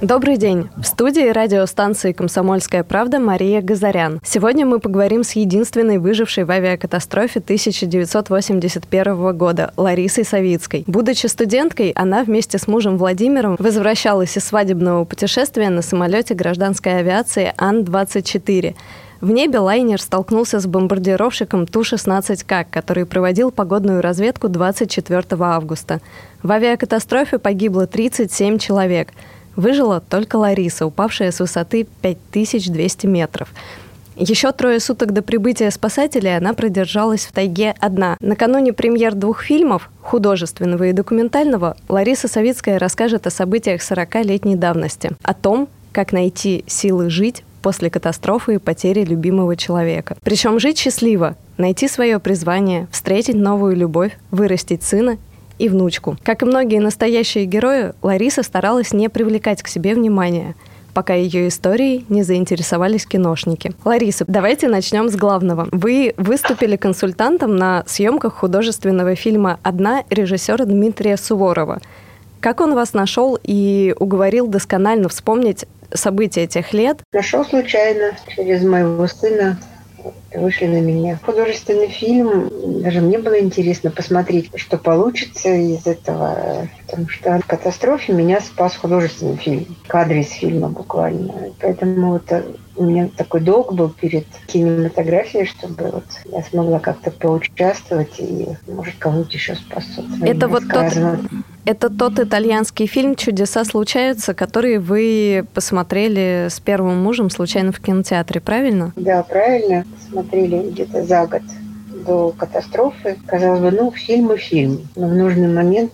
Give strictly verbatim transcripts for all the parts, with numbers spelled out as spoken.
Добрый день. В студии радиостанции «Комсомольская правда» Мария Газарян. Сегодня мы поговорим с единственной выжившей в авиакатастрофе тысяча девятьсот восемьдесят первого года Ларисой Савицкой. Будучи студенткой, она вместе с мужем Владимиром возвращалась из свадебного путешествия на самолете гражданской авиации Ан двадцать четыре. В небе лайнер столкнулся с бомбардировщиком Ту шестнадцать К, который проводил погодную разведку двадцать четвёртого августа. В авиакатастрофе погибло тридцать семь человек. Выжила только Лариса, упавшая с высоты пять тысяч двести метров. Еще трое суток до прибытия спасателей она продержалась в тайге одна. Накануне премьер двух фильмов, художественного и документального, Лариса Савицкая расскажет о событиях сорокалетней давности, о том, как найти силы жить после катастрофы и потери любимого человека. Причем жить счастливо, найти свое призвание, встретить новую любовь, вырастить сына и внучку. Как и многие настоящие герои, Лариса старалась не привлекать к себе внимания, пока ее историей не заинтересовались киношники. Лариса, давайте начнем с главного. Вы выступили консультантом на съемках художественного фильма «Одна» режиссера Дмитрия Суворова. Как он вас нашел и уговорил досконально вспомнить события тех лет? Нашел случайно, через моего сына. Вышли на меня. Художественный фильм. Даже мне было интересно посмотреть, что получится из этого. Потому что от катастрофы меня спас художественный фильм. Кадры из фильма буквально. Поэтому вот у меня такой долг был перед кинематографией, чтобы вот я смогла как-то поучаствовать и, может, кого-нибудь еще спасут. Это вот тот, это тот итальянский фильм «Чудеса случаются», который вы посмотрели с первым мужем случайно в кинотеатре, правильно? Да, правильно. Смотрели где-то за год до катастрофы. Казалось бы, ну, фильм и фильм. Но в нужный момент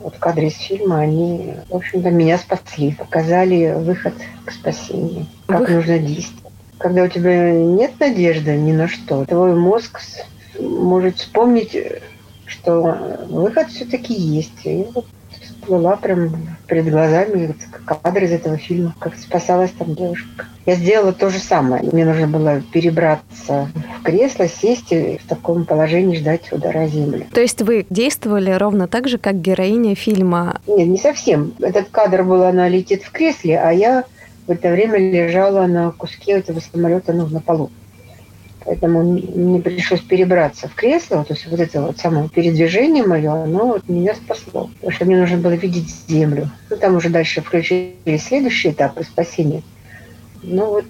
вот кадры из фильма, они, в общем-то, меня спасли. Показали выход к спасению. Как Вы... нужно действовать. Когда у тебя нет надежды ни на что, твой мозг может вспомнить, что выход все-таки есть. И вот всплыла прям перед глазами кадры из этого фильма, как спасалась там девушка. Я сделала то же самое. Мне нужно было перебраться в кресло, сесть и в таком положении ждать удара о землю. То есть вы действовали ровно так же, как героиня фильма? Нет, не совсем. Этот кадр был, она летит в кресле, а я в это время лежала на куске этого самолета, ну, на полу. Поэтому мне пришлось перебраться в кресло, то есть вот это вот само передвижение мое, оно вот меня спасло. Потому что мне нужно было видеть землю. Ну, там уже дальше включили следующие этапы спасения. Ну вот,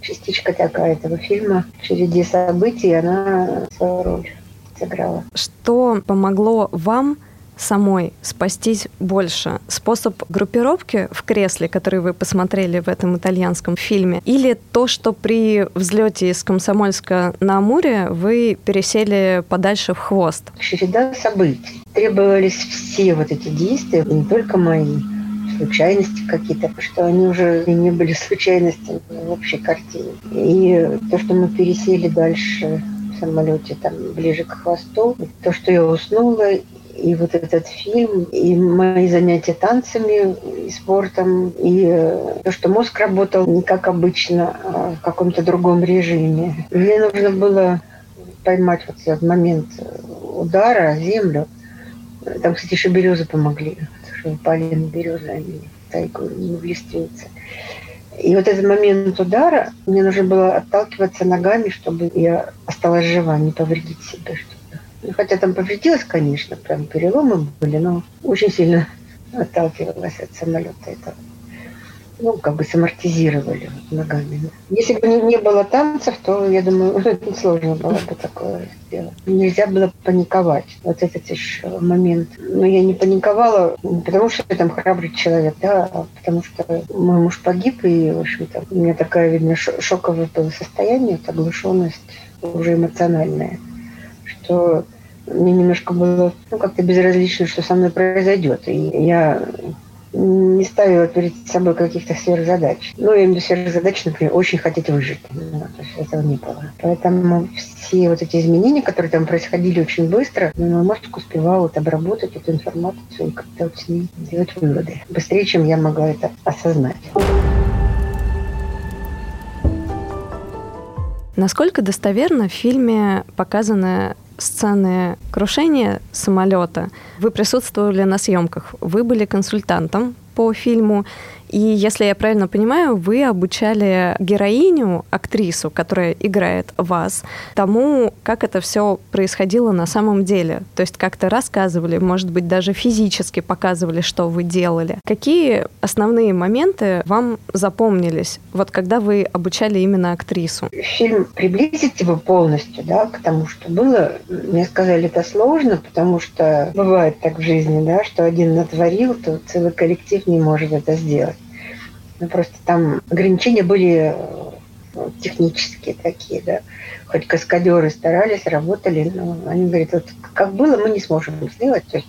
частичка такая этого фильма, в череде событий, она свою роль сыграла. Что помогло вам самой спастись больше? Способ группировки в кресле, который вы посмотрели в этом итальянском фильме, или то, что при взлете из Комсомольска-на-Амуре вы пересели подальше в хвост? Череда событий. Требовались все вот эти действия, не только мои случайности какие-то, что они уже не были случайностями в общей картине. И то, что мы пересели дальше в самолете, там, ближе к хвосту, то, что я уснула, и вот этот фильм, и мои занятия танцами, и спортом, и то, что мозг работал не как обычно, а в каком-то другом режиме. Мне нужно было поймать вот этот момент удара о землю. Там, кстати, еще березы помогли, что упали на березы, а не в тайгу, не в лиственнице. И вот этот момент удара, мне нужно было отталкиваться ногами, чтобы я осталась жива, не повредить себе что-то. Хотя там повредилась, конечно, прям переломы были, но очень сильно отталкивалась от самолета этого. Ну, как бы самортизировали ногами. Если бы не было танцев, то, я думаю, сложно было бы такое сделать. Нельзя было паниковать. Вот этот еще момент. Но я не паниковала, не потому что я там храбрый человек, да, а потому что мой муж погиб, и, в общем-то, у меня такое, видно, шоковое было состояние, вот оглушенность уже эмоциональная, что мне немножко было, ну, как-то безразлично, что со мной произойдет. И я не ставила перед собой каких-то сверхзадач. Ну, я имею в виду сверхзадач, например, очень хотеть выжить. Ну, то есть этого не было. Поэтому все вот эти изменения, которые там происходили очень быстро, мой мозг успевал вот обработать эту информацию и как-то вот с ней делать выводы. Быстрее, чем я могла это осознать. Насколько достоверно в фильме показаны сцены крушения самолета? Вы присутствовали на съемках, вы были консультантом по фильму, и, если я правильно понимаю, вы обучали героиню, актрису, которая играет вас, тому, как это все происходило на самом деле. То есть как-то рассказывали, может быть, даже физически показывали, что вы делали. Какие основные моменты вам запомнились, вот когда вы обучали именно актрису? Фильм приблизить его полностью, да, к тому, что было. Мне сказали, это сложно, потому что бывает так в жизни, да, что один натворил, то целый коллектив не может это сделать. Ну, просто там ограничения были технические такие, да. Хоть каскадеры старались, работали, но они говорят, вот как было, мы не сможем сделать. То есть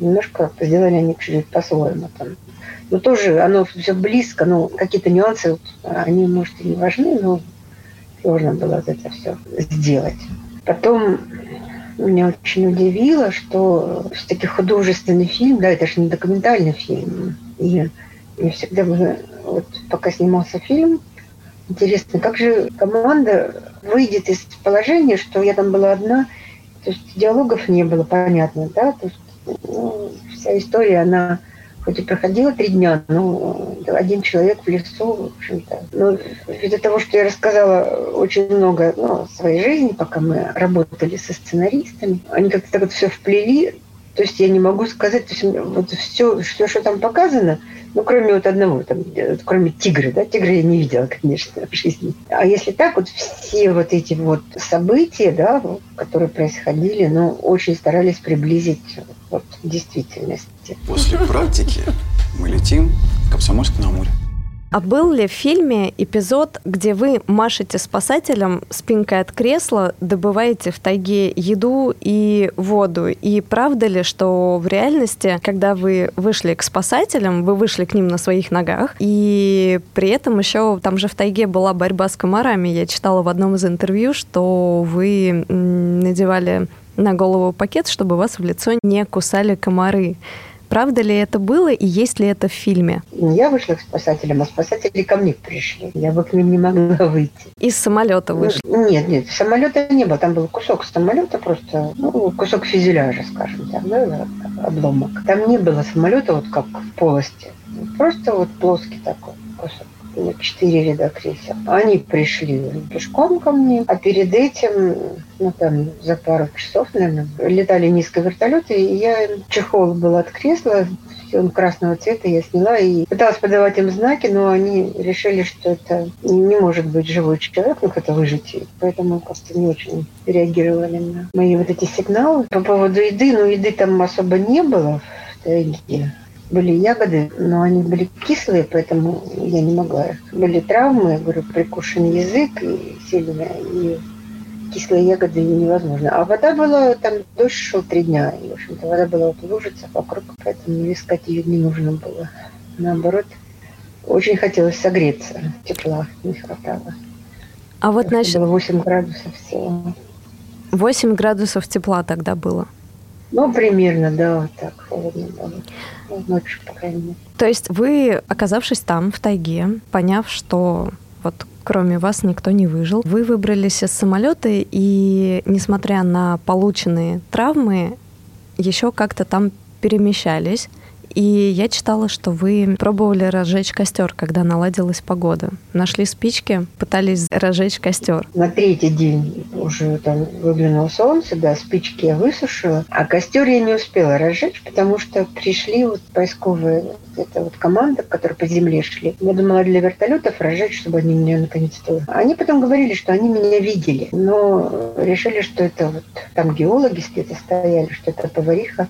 немножко сделали они чуть-чуть по-своему там. Но тоже оно все близко, но какие-то нюансы, они, может, и не важны, но сложно было это все сделать. Потом меня очень удивило, что все-таки художественный фильм, да, это же не документальный фильм, и мне всегда было, вот пока снимался фильм, интересно, как же команда выйдет из положения, что я там была одна, то есть диалогов не было, понятно, да, то есть, ну, вся история, она хоть и проходила три дня, но один человек в лесу, в общем-то. Но из-за того, что я рассказала очень много, ну, своей жизни, пока мы работали со сценаристами, они как-то так вот все вплели. То есть я не могу сказать, то есть вот все, все, что там показано, ну, кроме вот одного, там, кроме тигра, да, тигра я не видела, конечно, в жизни. А если так, вот все вот эти вот события, да, которые происходили, ну, очень старались приблизить вот к действительности. После практики мы летим в Комсомольск-на-Амуре. А был ли в фильме эпизод, где вы машете спасателям спинкой от кресла, добываете в тайге еду и воду? И правда ли, что в реальности, когда вы вышли к спасателям, вы вышли к ним на своих ногах, и при этом еще там же в тайге была борьба с комарами? Я читала в одном из интервью, что вы надевали на голову пакет, чтобы вас в лицо не кусали комары. Правда ли это было и есть ли это в фильме? Я вышла к спасателям, а спасатели ко мне пришли. Я бы к ним не могла выйти. Из самолета вышли? Нет, нет, самолета не было. Там был кусок самолета просто, ну, кусок фюзеляжа, скажем так, да, обломок. Там не было самолета вот как в полости. Просто вот плоский такой кусок. Четыре ряда кресел. Они пришли пешком ко мне, а перед этим, ну там за пару часов, наверное, летали низко вертолеты, и я чехол был от кресла, он красного цвета, я сняла и пыталась подавать им знаки, но они решили, что это не может быть живой человек, ну как это выжить, поэтому просто не очень реагировали на мои вот эти сигналы. По поводу еды, ну еды там особо не было в тайге. Были ягоды, но они были кислые, поэтому я не могла их. Были травмы, я говорю, прикушен язык и сильно, и кислые ягоды невозможно. А вода была, там дождь шел три дня, и, в общем-то, вода была вот в лужицах вокруг, поэтому искать ее не нужно было. Наоборот, очень хотелось согреться, тепла не хватало. А вот значит... Было восемь градусов всего. восемь градусов тепла тогда было? Ну, примерно, да, вот так холодно было. Ночью, по крайней мере. То есть вы, оказавшись там, в тайге, поняв, что вот кроме вас никто не выжил, вы выбрались из самолета и, несмотря на полученные травмы, еще как-то там перемещались. И я читала, что вы пробовали разжечь костер, когда наладилась погода. Нашли спички, пытались разжечь костер. На третий день уже там выглянуло солнце, да, спички я высушила, а костер я не успела разжечь, потому что пришли вот поисковые, это вот команда, которые по земле шли. Я думала для вертолетов разжечь, чтобы они меня наконец-то... Они потом говорили, что они меня видели, но решили, что это вот там геологи где-то стояли, что это повариха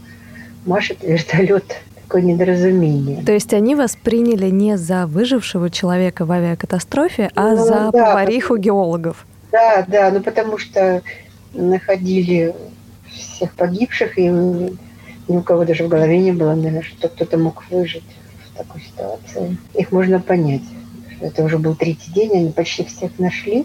машет вертолет. Недоразумение. То есть они вас приняли не за выжившего человека в авиакатастрофе, а ну, за да, повариху геологов. Да, да, ну потому что находили всех погибших, и ни у кого даже в голове не было, наверное, что кто-то мог выжить в такой ситуации. Их можно понять. Это уже был третий день, они почти всех нашли,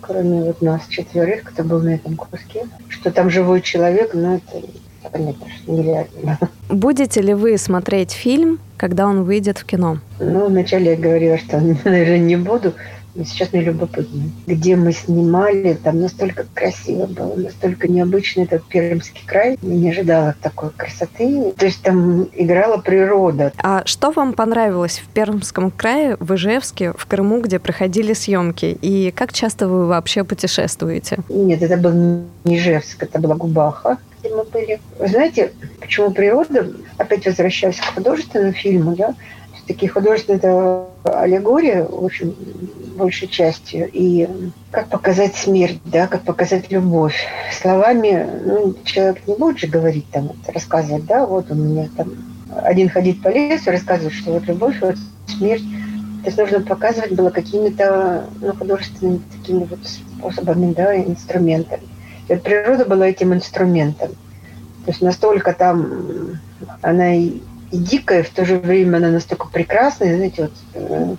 кроме вот нас четверых, кто был на этом куске. Что там живой человек, но это... понять, что нереально. Будете ли вы смотреть фильм, когда он выйдет в кино? Ну, вначале я говорила, что, наверное, не буду. Но сейчас мне любопытно. Где мы снимали, там настолько красиво было, настолько необычно этот Пермский край. Я не ожидала такой красоты. То есть там играла природа. А что вам понравилось в Пермском крае, в Ижевске, в Крыму, где проходили съемки? И как часто вы вообще путешествуете? Нет, это был не Ижевск, это была Губаха, где мы были. Вы знаете, почему природа? Опять возвращаюсь к художественному фильму, да? Такие художественные, это аллегория, в общем, большей частью. И как показать смерть, да, как показать любовь. Словами, ну, человек не будет же говорить, там, рассказывать, да, вот у меня там один ходит по лесу, рассказывает, что вот любовь, вот смерть. То есть нужно показывать было какими-то, ну, художественными такими вот способами, да, инструментами. И вот природа была этим инструментом. То есть настолько там она и И дикая, в то же время она настолько прекрасная, знаете, вот.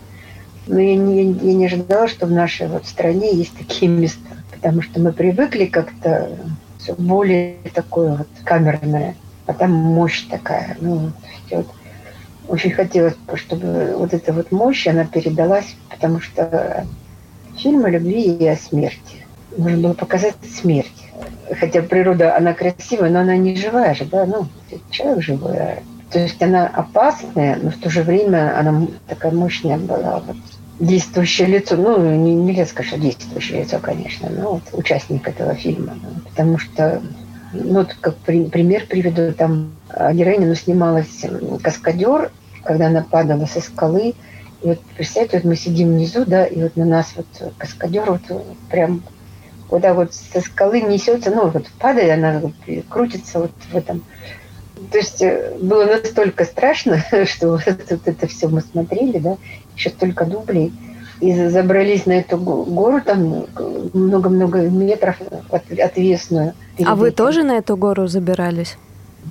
Но я не, я не ожидала, что в нашей вот стране есть такие места, потому что мы привыкли как-то все более такое вот камерное, а там мощь такая. Ну, вот, очень хотелось, чтобы вот эта вот мощь, она передалась, потому что фильм о любви и о смерти. Нужно было показать смерть. Хотя природа, она красивая, но она не живая же, да, ну, человек живой, а то есть она опасная, но в то же время она такая мощная была. Вот. Действующее лицо, ну, нельзя сказать, что действующее лицо, конечно, но вот участник этого фильма. Потому что, ну, вот как при, пример приведу, там героиня, ну, снималась каскадер, когда она падала со скалы. И вот, представьте, вот мы сидим внизу, да, и вот на нас вот каскадер вот прям, куда вот со скалы несется, ну, вот падает, она вот крутится вот в этом. То есть было настолько страшно, что вот это все мы смотрели, да, еще столько дублей. И забрались на эту гору, там много-много метров отвесную. А вы тоже на эту гору забирались?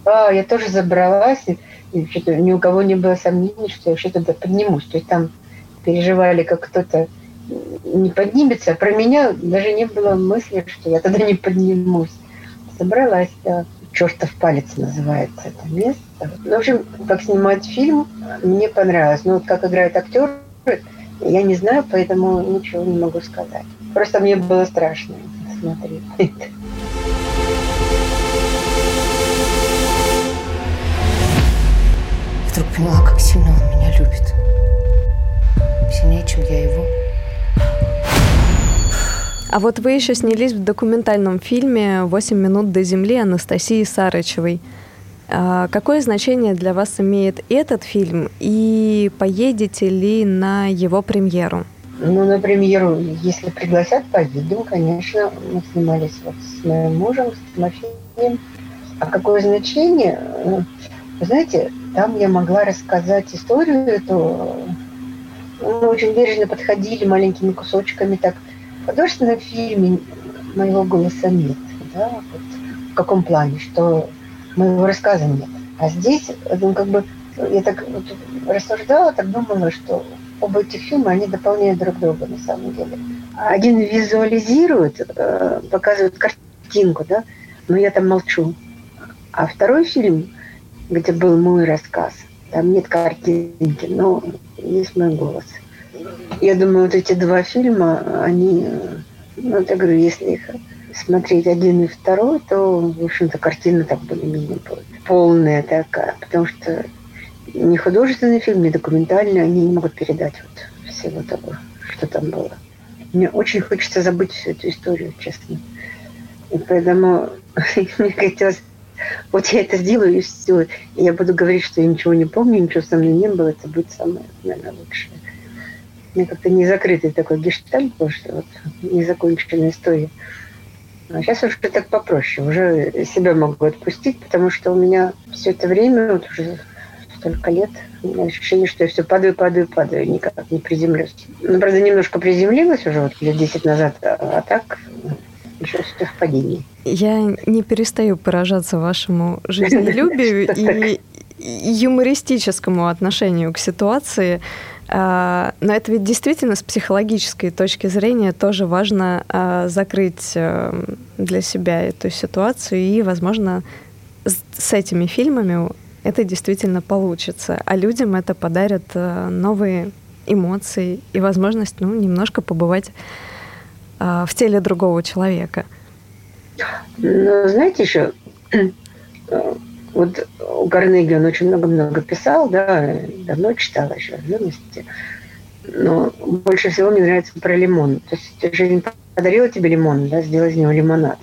Да, я тоже забралась, и что-то ни у кого не было сомнений, что я вообще туда поднимусь. То есть там переживали, как кто-то не поднимется, а про меня даже не было мысли, что я тогда не поднимусь. Собралась, да. «Чертов палец» называется это место. Ну, в общем, как снимать фильм, мне понравилось. Но вот как играют актеры, я не знаю, поэтому ничего не могу сказать. Просто мне было страшно смотреть. Вдруг поняла, как сильно он меня любит. Сильнее, чем я его. А вот вы еще снялись в документальном фильме «Восемь минут до земли» Анастасии Сарычевой. А какое значение для вас имеет этот фильм? И поедете ли на его премьеру? Ну, на премьеру, если пригласят, поедем, конечно. Мы снимались вот с моим мужем, с Тимофеем. А какое значение? Вы знаете, там я могла рассказать историю эту. Мы очень бережно подходили маленькими кусочками так. В художественном фильме моего голоса нет, да, вот в каком плане, что моего рассказа нет. А здесь, ну, как бы, я так вот рассуждала, так думала, что оба этих фильма, они дополняют друг друга на самом деле. Один визуализирует, показывает картинку, да, но я там молчу. А второй фильм, где был мой рассказ, там нет картинки, но есть мой голос. Я думаю, вот эти два фильма, они, ну, я говорю, если их смотреть один и второй, то, в общем-то, картина так более-менее полная такая, потому что ни художественный фильм, ни документальный, они не могут передать вот всего того, что там было. Мне очень хочется забыть всю эту историю, честно. И поэтому мне хотелось, вот я это сделаю, и все. И я буду говорить, что я ничего не помню, ничего со мной не было, это будет самое, наверное, лучшее. У меня как-то незакрытый такой гештальт, потому что вот незаконченная история. А сейчас уже так попроще, уже себя могу отпустить, потому что у меня все это время, вот уже столько лет, у меня ощущение, что я все падаю, падаю, падаю, никак не приземлюсь. Ну, правда, немножко приземлилась уже вот лет десять назад, а так еще все в падении. Я не перестаю поражаться вашему жизнелюбию и юмористическому отношению к ситуации. Но это ведь действительно с психологической точки зрения тоже важно закрыть для себя эту ситуацию и, возможно, с этими фильмами это действительно получится, а людям это подарит новые эмоции и возможность, ну, немножко побывать в теле другого человека. Ну, знаете, еще вот у Карнеги он очень много-много писал, да, давно читала еще в юности, но больше всего мне нравится про лимон. То есть жизнь подарила тебе лимон, да, сделай из него лимонад.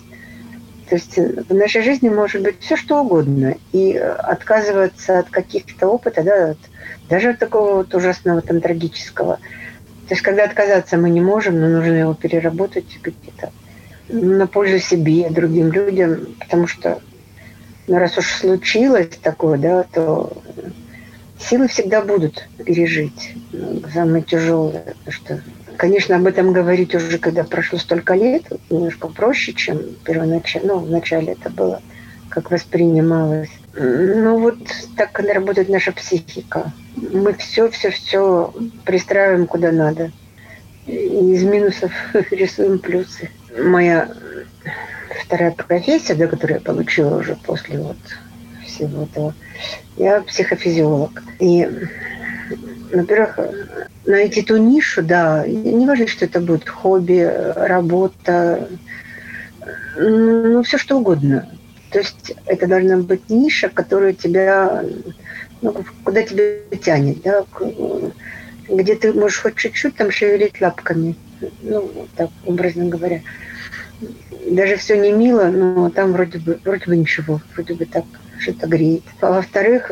То есть в нашей жизни может быть все что угодно, и отказываться от каких-то опыта, да, от, даже от такого вот ужасного, там, трагического. То есть когда отказаться мы не можем, но нужно его переработать где-то на пользу себе, другим людям, потому что, ну, раз уж случилось такое, да, то силы всегда будут пережить самое тяжелое. Что, конечно, об этом говорить уже, когда прошло столько лет, немножко проще, чем первоначально. Ну, вначале это было, как воспринималось. Ну, вот так работает наша психика. Мы все-все-все пристраиваем куда надо. Из минусов рисуем плюсы. Моя вторая профессия, да, которую я получила уже после вот всего этого, я психофизиолог. И, во-первых, найти ту нишу, да, не важно, что это будет, хобби, работа, ну, все что угодно. То есть это должна быть ниша, которая тебя, ну, куда тебя тянет, да, где ты можешь хоть чуть-чуть там шевелить лапками, ну, так образно говоря. Даже все не мило, но там вроде бы, вроде бы ничего, вроде бы так что-то греет. А во-вторых,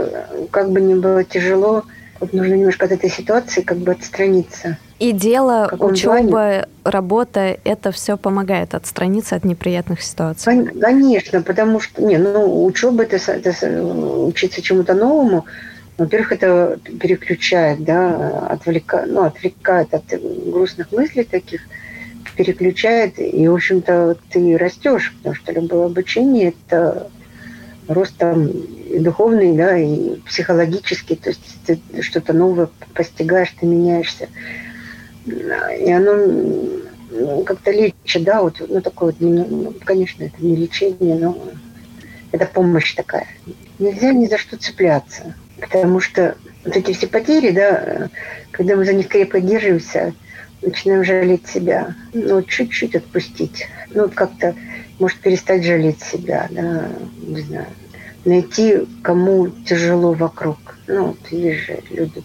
как бы ни было тяжело, вот нужно немножко от этой ситуации как бы отстраниться. И дело, учеба, плане. Работа, это все помогает отстраниться от неприятных ситуаций. Конечно, потому что, не, ну, учеба, это, это учиться чему-то новому, во-первых, это переключает, да, отвлекает, ну, отвлекает от грустных мыслей таких, переключает, и, в общем-то, ты растешь, потому что любое обучение – это рост там и духовный, да, и психологический, то есть ты что-то новое постигаешь, ты меняешься. И оно как-то лечит, да, вот, ну, такое вот, ну, конечно, это не лечение, но это помощь такая. Нельзя ни за что цепляться, потому что вот эти все потери, да, когда мы за них крепко держимся, начинаем жалеть себя, ну, чуть-чуть отпустить, ну, как-то, может, перестать жалеть себя, да, не знаю, найти, кому тяжело вокруг, ну, ты видишь же, люди,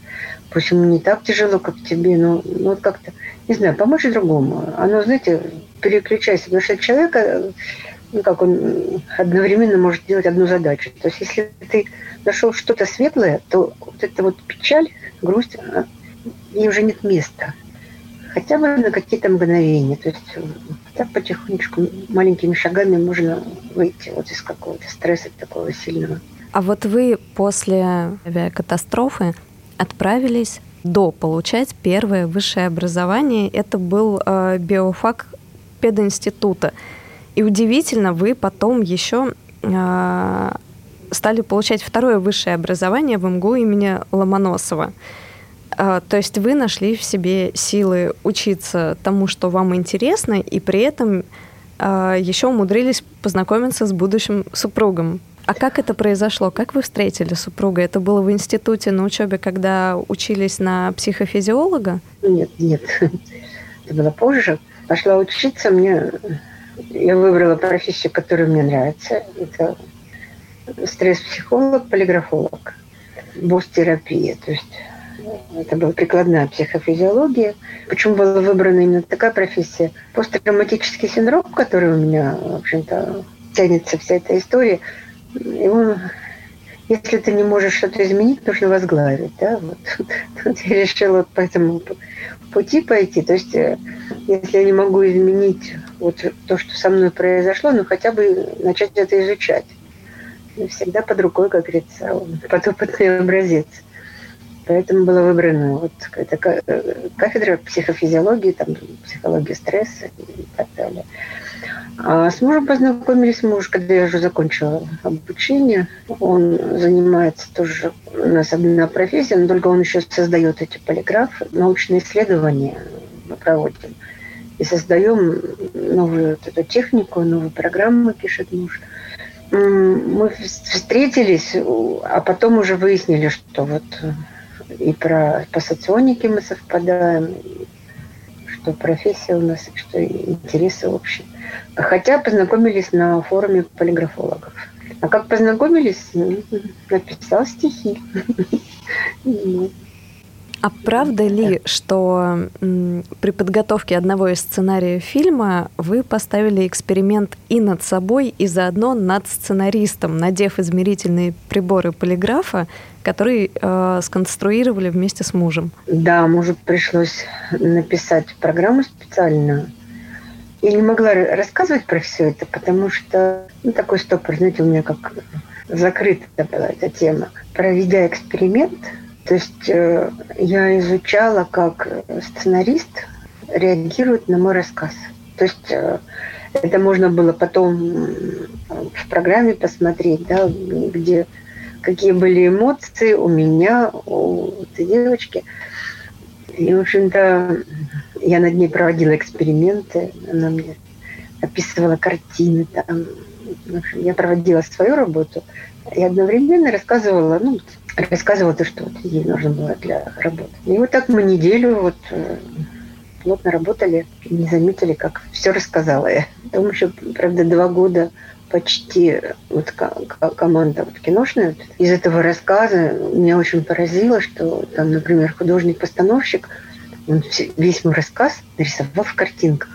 пусть ему не так тяжело, как тебе, но, ну, вот как-то, не знаю, помочь другому, оно, знаете, переключайся, потому что человека, ну, как он одновременно может делать одну задачу, то есть, если ты нашел что-то светлое, то вот эта вот печаль, грусть, она, ей уже нет места. Хотя бы на какие-то мгновения. То есть так потихонечку, маленькими шагами можно выйти вот из какого-то стресса такого сильного. А вот вы после авиакатастрофы отправились до получать первое высшее образование. Это был э, биофак пединститута. И удивительно, вы потом еще э, стали получать второе высшее образование в эм гэ у имени Ломоносова. То есть вы нашли в себе силы учиться тому, что вам интересно, и при этом еще умудрились познакомиться с будущим супругом. А как это произошло? Как вы встретили супруга? Это было в институте на учебе, когда учились на психофизиолога? Нет, нет. Это было позже. Пошла учиться. Мне... Я выбрала профессию, которая мне нравится. Это стресс-психолог, полиграфолог, БОС-терапия, то есть... Это была прикладная психофизиология. Почему была выбрана именно такая профессия? Посттравматический синдром, который у меня, в общем-то, тянется вся эта история. Его, если ты не можешь что-то изменить, нужно возглавить. Да? Вот. Вот я решила вот по этому пути пойти. То есть, если я не могу изменить вот то, что со мной произошло, ну хотя бы начать это изучать. Всегда под рукой, как говорится, подопытный образец. Поэтому была выбрана вот эта кафедра психофизиологии, там, психология стресса и так далее. А с мужем познакомились. Муж, когда я уже закончила обучение, он занимается тоже, у нас одна профессия, но только он еще создает эти полиграфы, научные исследования мы проводим. И создаем новую вот эту технику, новые программы, пишет муж. мы встретились, а потом уже выяснили, что вот и про, по соционике мы совпадаем, что профессия у нас, что интересы общие. Хотя познакомились на форуме полиграфологов. А как познакомились, написал стихи. А правда ли, что при подготовке одного из сценариев фильма вы поставили эксперимент и над собой, и заодно над сценаристом, надев измерительные приборы полиграфа, которые э, сконструировали вместе с мужем? Да, мужу пришлось написать программу специальную. Я не могла рассказывать про все это, потому что ну, такой стопор, знаете, у меня как закрыта была эта тема. Проведя эксперимент... То есть э, я изучала, как сценарист реагирует на мой рассказ. То есть э, это можно было потом в программе посмотреть, да, где, какие были эмоции у меня, у этой девочки. И, в общем-то, я над ней проводила эксперименты. Она мне описывала картины. Там. В общем, я проводила свою работу и одновременно рассказывала... ну, рассказывала то, что вот ей нужно было для работы. И вот так мы неделю вот плотно работали, не заметили, как все рассказала я. Потом еще, правда, два года почти вот команда вот киношная. Из этого рассказа меня очень поразило, что там, например, художник-постановщик, он весь мой рассказ нарисовал в картинках.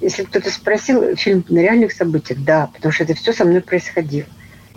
Если кто-то спросил, фильм на реальных событиях, да, потому что это все со мной происходило.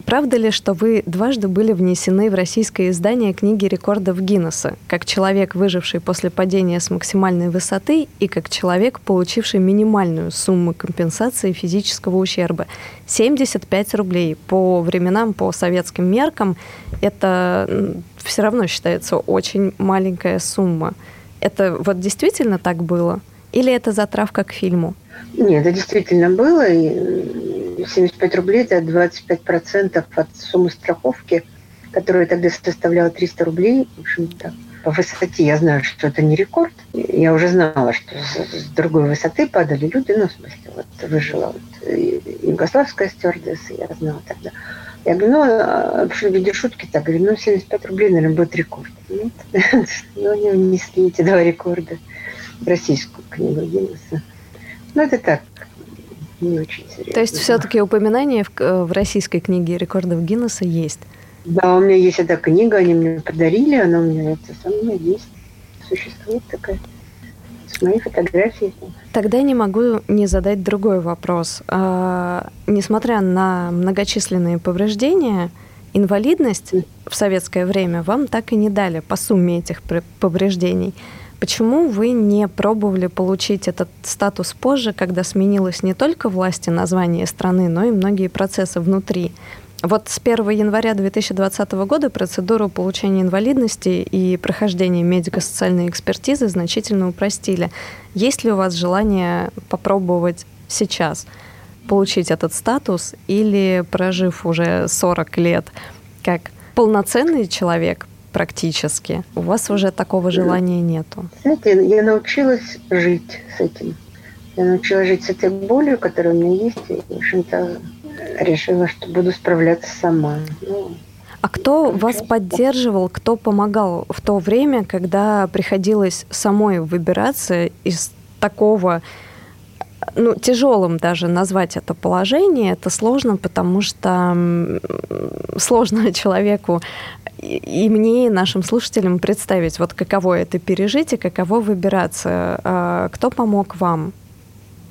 Правда ли, что вы дважды были внесены в российское издание «Книги рекордов Гиннеса», как человек, выживший после падения с максимальной высоты, и как человек, получивший минимальную сумму компенсации физического ущерба – семьдесят пять рублей. По временам, по советским меркам, это все равно считается очень маленькая сумма. Это вот действительно так было? Или это затравка к фильму? Нет, это действительно было, и... семьдесят пять рублей – это двадцать пять процентов от суммы страховки, которая тогда составляла триста рублей. В общем-то, по высоте я знаю, что это не рекорд. Я уже знала, что с другой высоты падали люди. Ну, в смысле, вот выжила вот, югославская стюардесса, я знала тогда. Я говорю, ну, в виде шутки так, говорю, ну, семьдесят пять рублей, наверное, будет рекорд. Нет, но не внесли эти два рекорда в российскую книгу Гиннеса. Ну, это так. Не очень серьезно. То есть все-таки упоминания в, в российской книге рекордов Гиннеса есть? Да, у меня есть эта книга, они мне подарили, она у меня это со мной есть. Существует такая, с моей фотографией. Тогда я не могу не задать другой вопрос. А, несмотря на многочисленные повреждения, инвалидность в советское время вам так и не дали по сумме этих повреждений. Почему вы не пробовали получить этот статус позже, когда сменилось не только власть и название страны, но и многие процессы внутри? Вот с первого января две тысячи двадцатого года процедуру получения инвалидности и прохождения медико-социальной экспертизы значительно упростили. Есть ли у вас желание попробовать сейчас получить этот статус или, прожив уже сорок лет, как полноценный человек, практически. У вас уже такого желания нету. Знаете, я научилась жить с этим. Я научилась жить с этой болью, которая у меня есть, и, в общем-то, решила, что буду справляться сама. Ну, а кто получается. Вас поддерживал, кто помогал в то время, когда приходилось самой выбираться из такого, ну, тяжелым даже назвать это положение, это сложно, потому что сложно человеку и мне, и нашим слушателям представить, вот каково это пережить и каково выбираться. Кто помог вам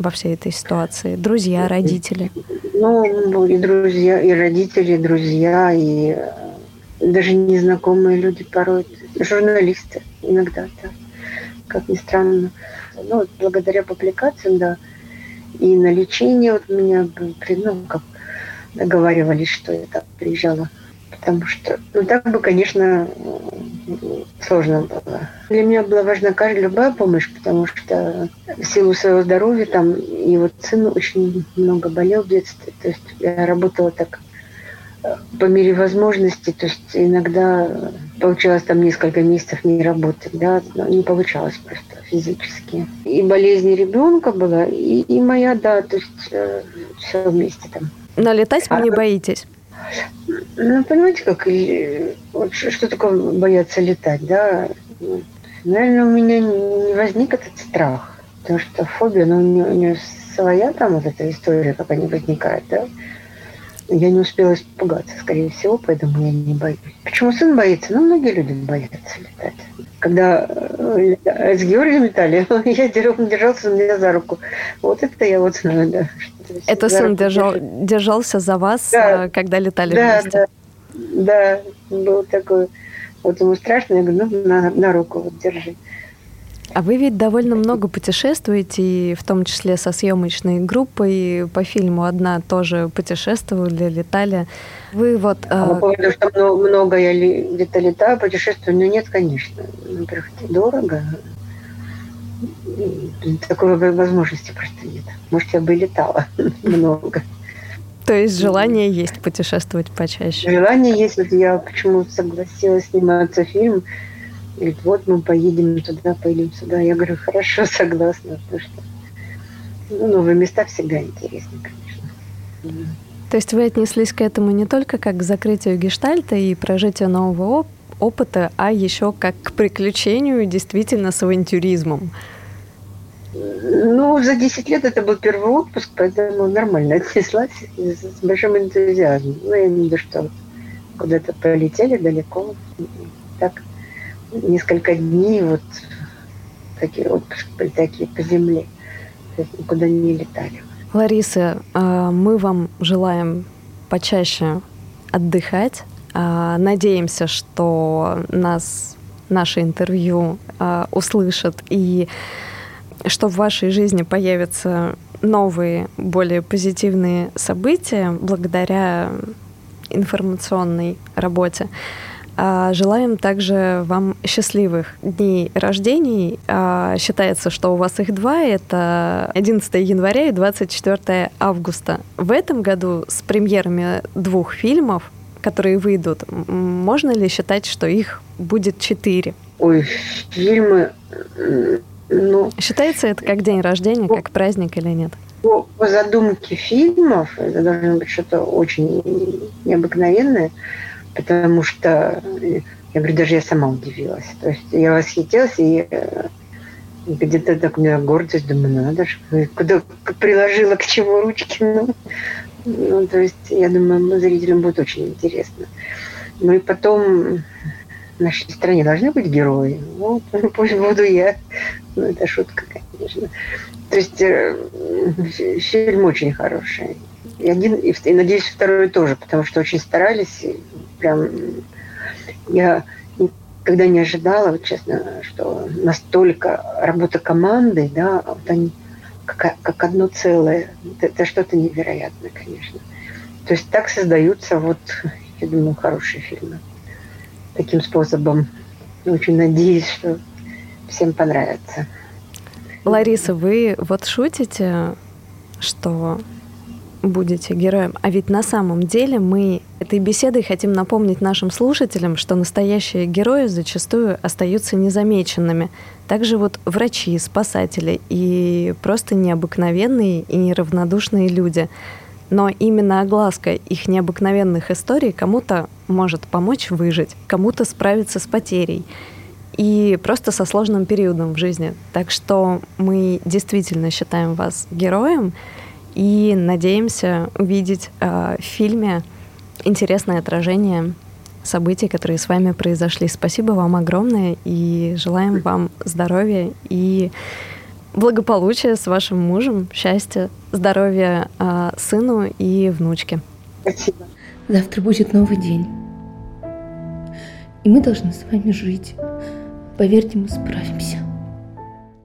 во всей этой ситуации? Друзья, родители? Ну, и друзья, и родители, и друзья, и даже незнакомые люди порой, журналисты иногда, да, как ни странно. Ну, благодаря публикациям, да, и на лечение вот меня, ну, как договаривались, что я так приезжала. Потому что, ну, так бы, конечно, сложно было. Для меня была важна каждая любая помощь, потому что в силу своего здоровья, там, и вот сын очень много болел в детстве. То есть я работала так по мере возможности. То есть иногда получалось там несколько месяцев не работать, да, но не получалось просто физически. И болезнь ребенка была, и, и моя, да, то есть э, все вместе там. Налетать вы а, не боитесь? Ну, понимаете, как вот, что такое бояться летать, да? Вот. Наверное, у меня не возник этот страх. Потому что фобия, ну, у нее своя там вот эта история, как она возникает, да? Я не успела испугаться, скорее всего, поэтому я не боюсь. Почему сын боится? Ну, многие люди боятся летать. Когда с Георгием летали, я держался меня за руку. Вот это я вот знаю, да. Это сын держал, держался за вас, да, когда летали да, вместе? Да, да. Было такое. Вот ему страшно, я говорю, ну, на, на руку вот держи. А вы ведь довольно много путешествуете, и в том числе со съемочной группой, по фильму «Одна» тоже путешествовали, летали. Вы вот... А по поводу, что много, много я где-то летаю, путешествую, но нет, конечно. Во-первых, это дорого. Такой возможности просто нет. Может, я бы и летала много. То есть желание есть путешествовать почаще? Желание есть. Вот я почему согласилась сниматься фильм. Говорит, вот мы поедем туда, поедем сюда. Я говорю, хорошо, согласна. Потому что ну, новые места всегда интересны, конечно. То есть вы отнеслись к этому не только как к закрытию гештальта и прожитию нового оп- опыта, а еще как к приключению действительно с авантюризмом? Ну, за десять лет это был первый отпуск, поэтому нормально отнеслась с большим энтузиазмом. Ну, я не думаю, что куда-то полетели далеко. Так. Несколько дней вот такие отпуски были, такие по земле. То есть никуда не летали. Лариса, мы вам желаем почаще отдыхать. Надеемся, что нас, наше интервью услышат и что в вашей жизни появятся новые, более позитивные события благодаря информационной работе. Желаем также вам счастливых дней рождения. Считается, что у вас их два. Это одиннадцатого января и двадцать четвёртого августа. В этом году с премьерами двух фильмов, которые выйдут, можно ли считать, что их будет четыре? Ой, фильмы... Ну, считается это как день рождения, по, как праздник или нет? По, по задумке фильмов это должно быть что-то очень необыкновенное. Потому что, я говорю, даже я сама удивилась. То есть я восхитилась, и где-то так у меня гордость, думаю, ну, надо же, куда приложила, к чему ручки. Ну, ну, то есть, я думаю, зрителям будет очень интересно. Ну и потом в нашей стране должны быть герои. Вот, пусть буду я. Ну, это шутка, конечно. То есть фильм очень хороший. И один, и, и, надеюсь, второй тоже, потому что очень старались. Прям я никогда не ожидала, вот честно, что настолько работа команды, да, вот они как, как одно целое. Это, это что-то невероятное, конечно. То есть так создаются вот, я думаю, хорошие фильмы. Таким способом. Очень надеюсь, что всем понравится. Лариса, вы вот шутите, что... будете героем. А ведь на самом деле мы этой беседой хотим напомнить нашим слушателям, что настоящие герои зачастую остаются незамеченными. Также вот врачи, спасатели и просто необыкновенные и неравнодушные люди. Но именно огласка их необыкновенных историй кому-то может помочь выжить, кому-то справиться с потерей и просто со сложным периодом в жизни. Так что мы действительно считаем вас героем, и надеемся увидеть э, в фильме интересное отражение событий, которые с вами произошли. Спасибо вам огромное и желаем вам здоровья и благополучия с вашим мужем, счастья, здоровья э, сыну и внучке. Спасибо. Завтра будет новый день. И мы должны с вами жить. Поверьте, мы справимся.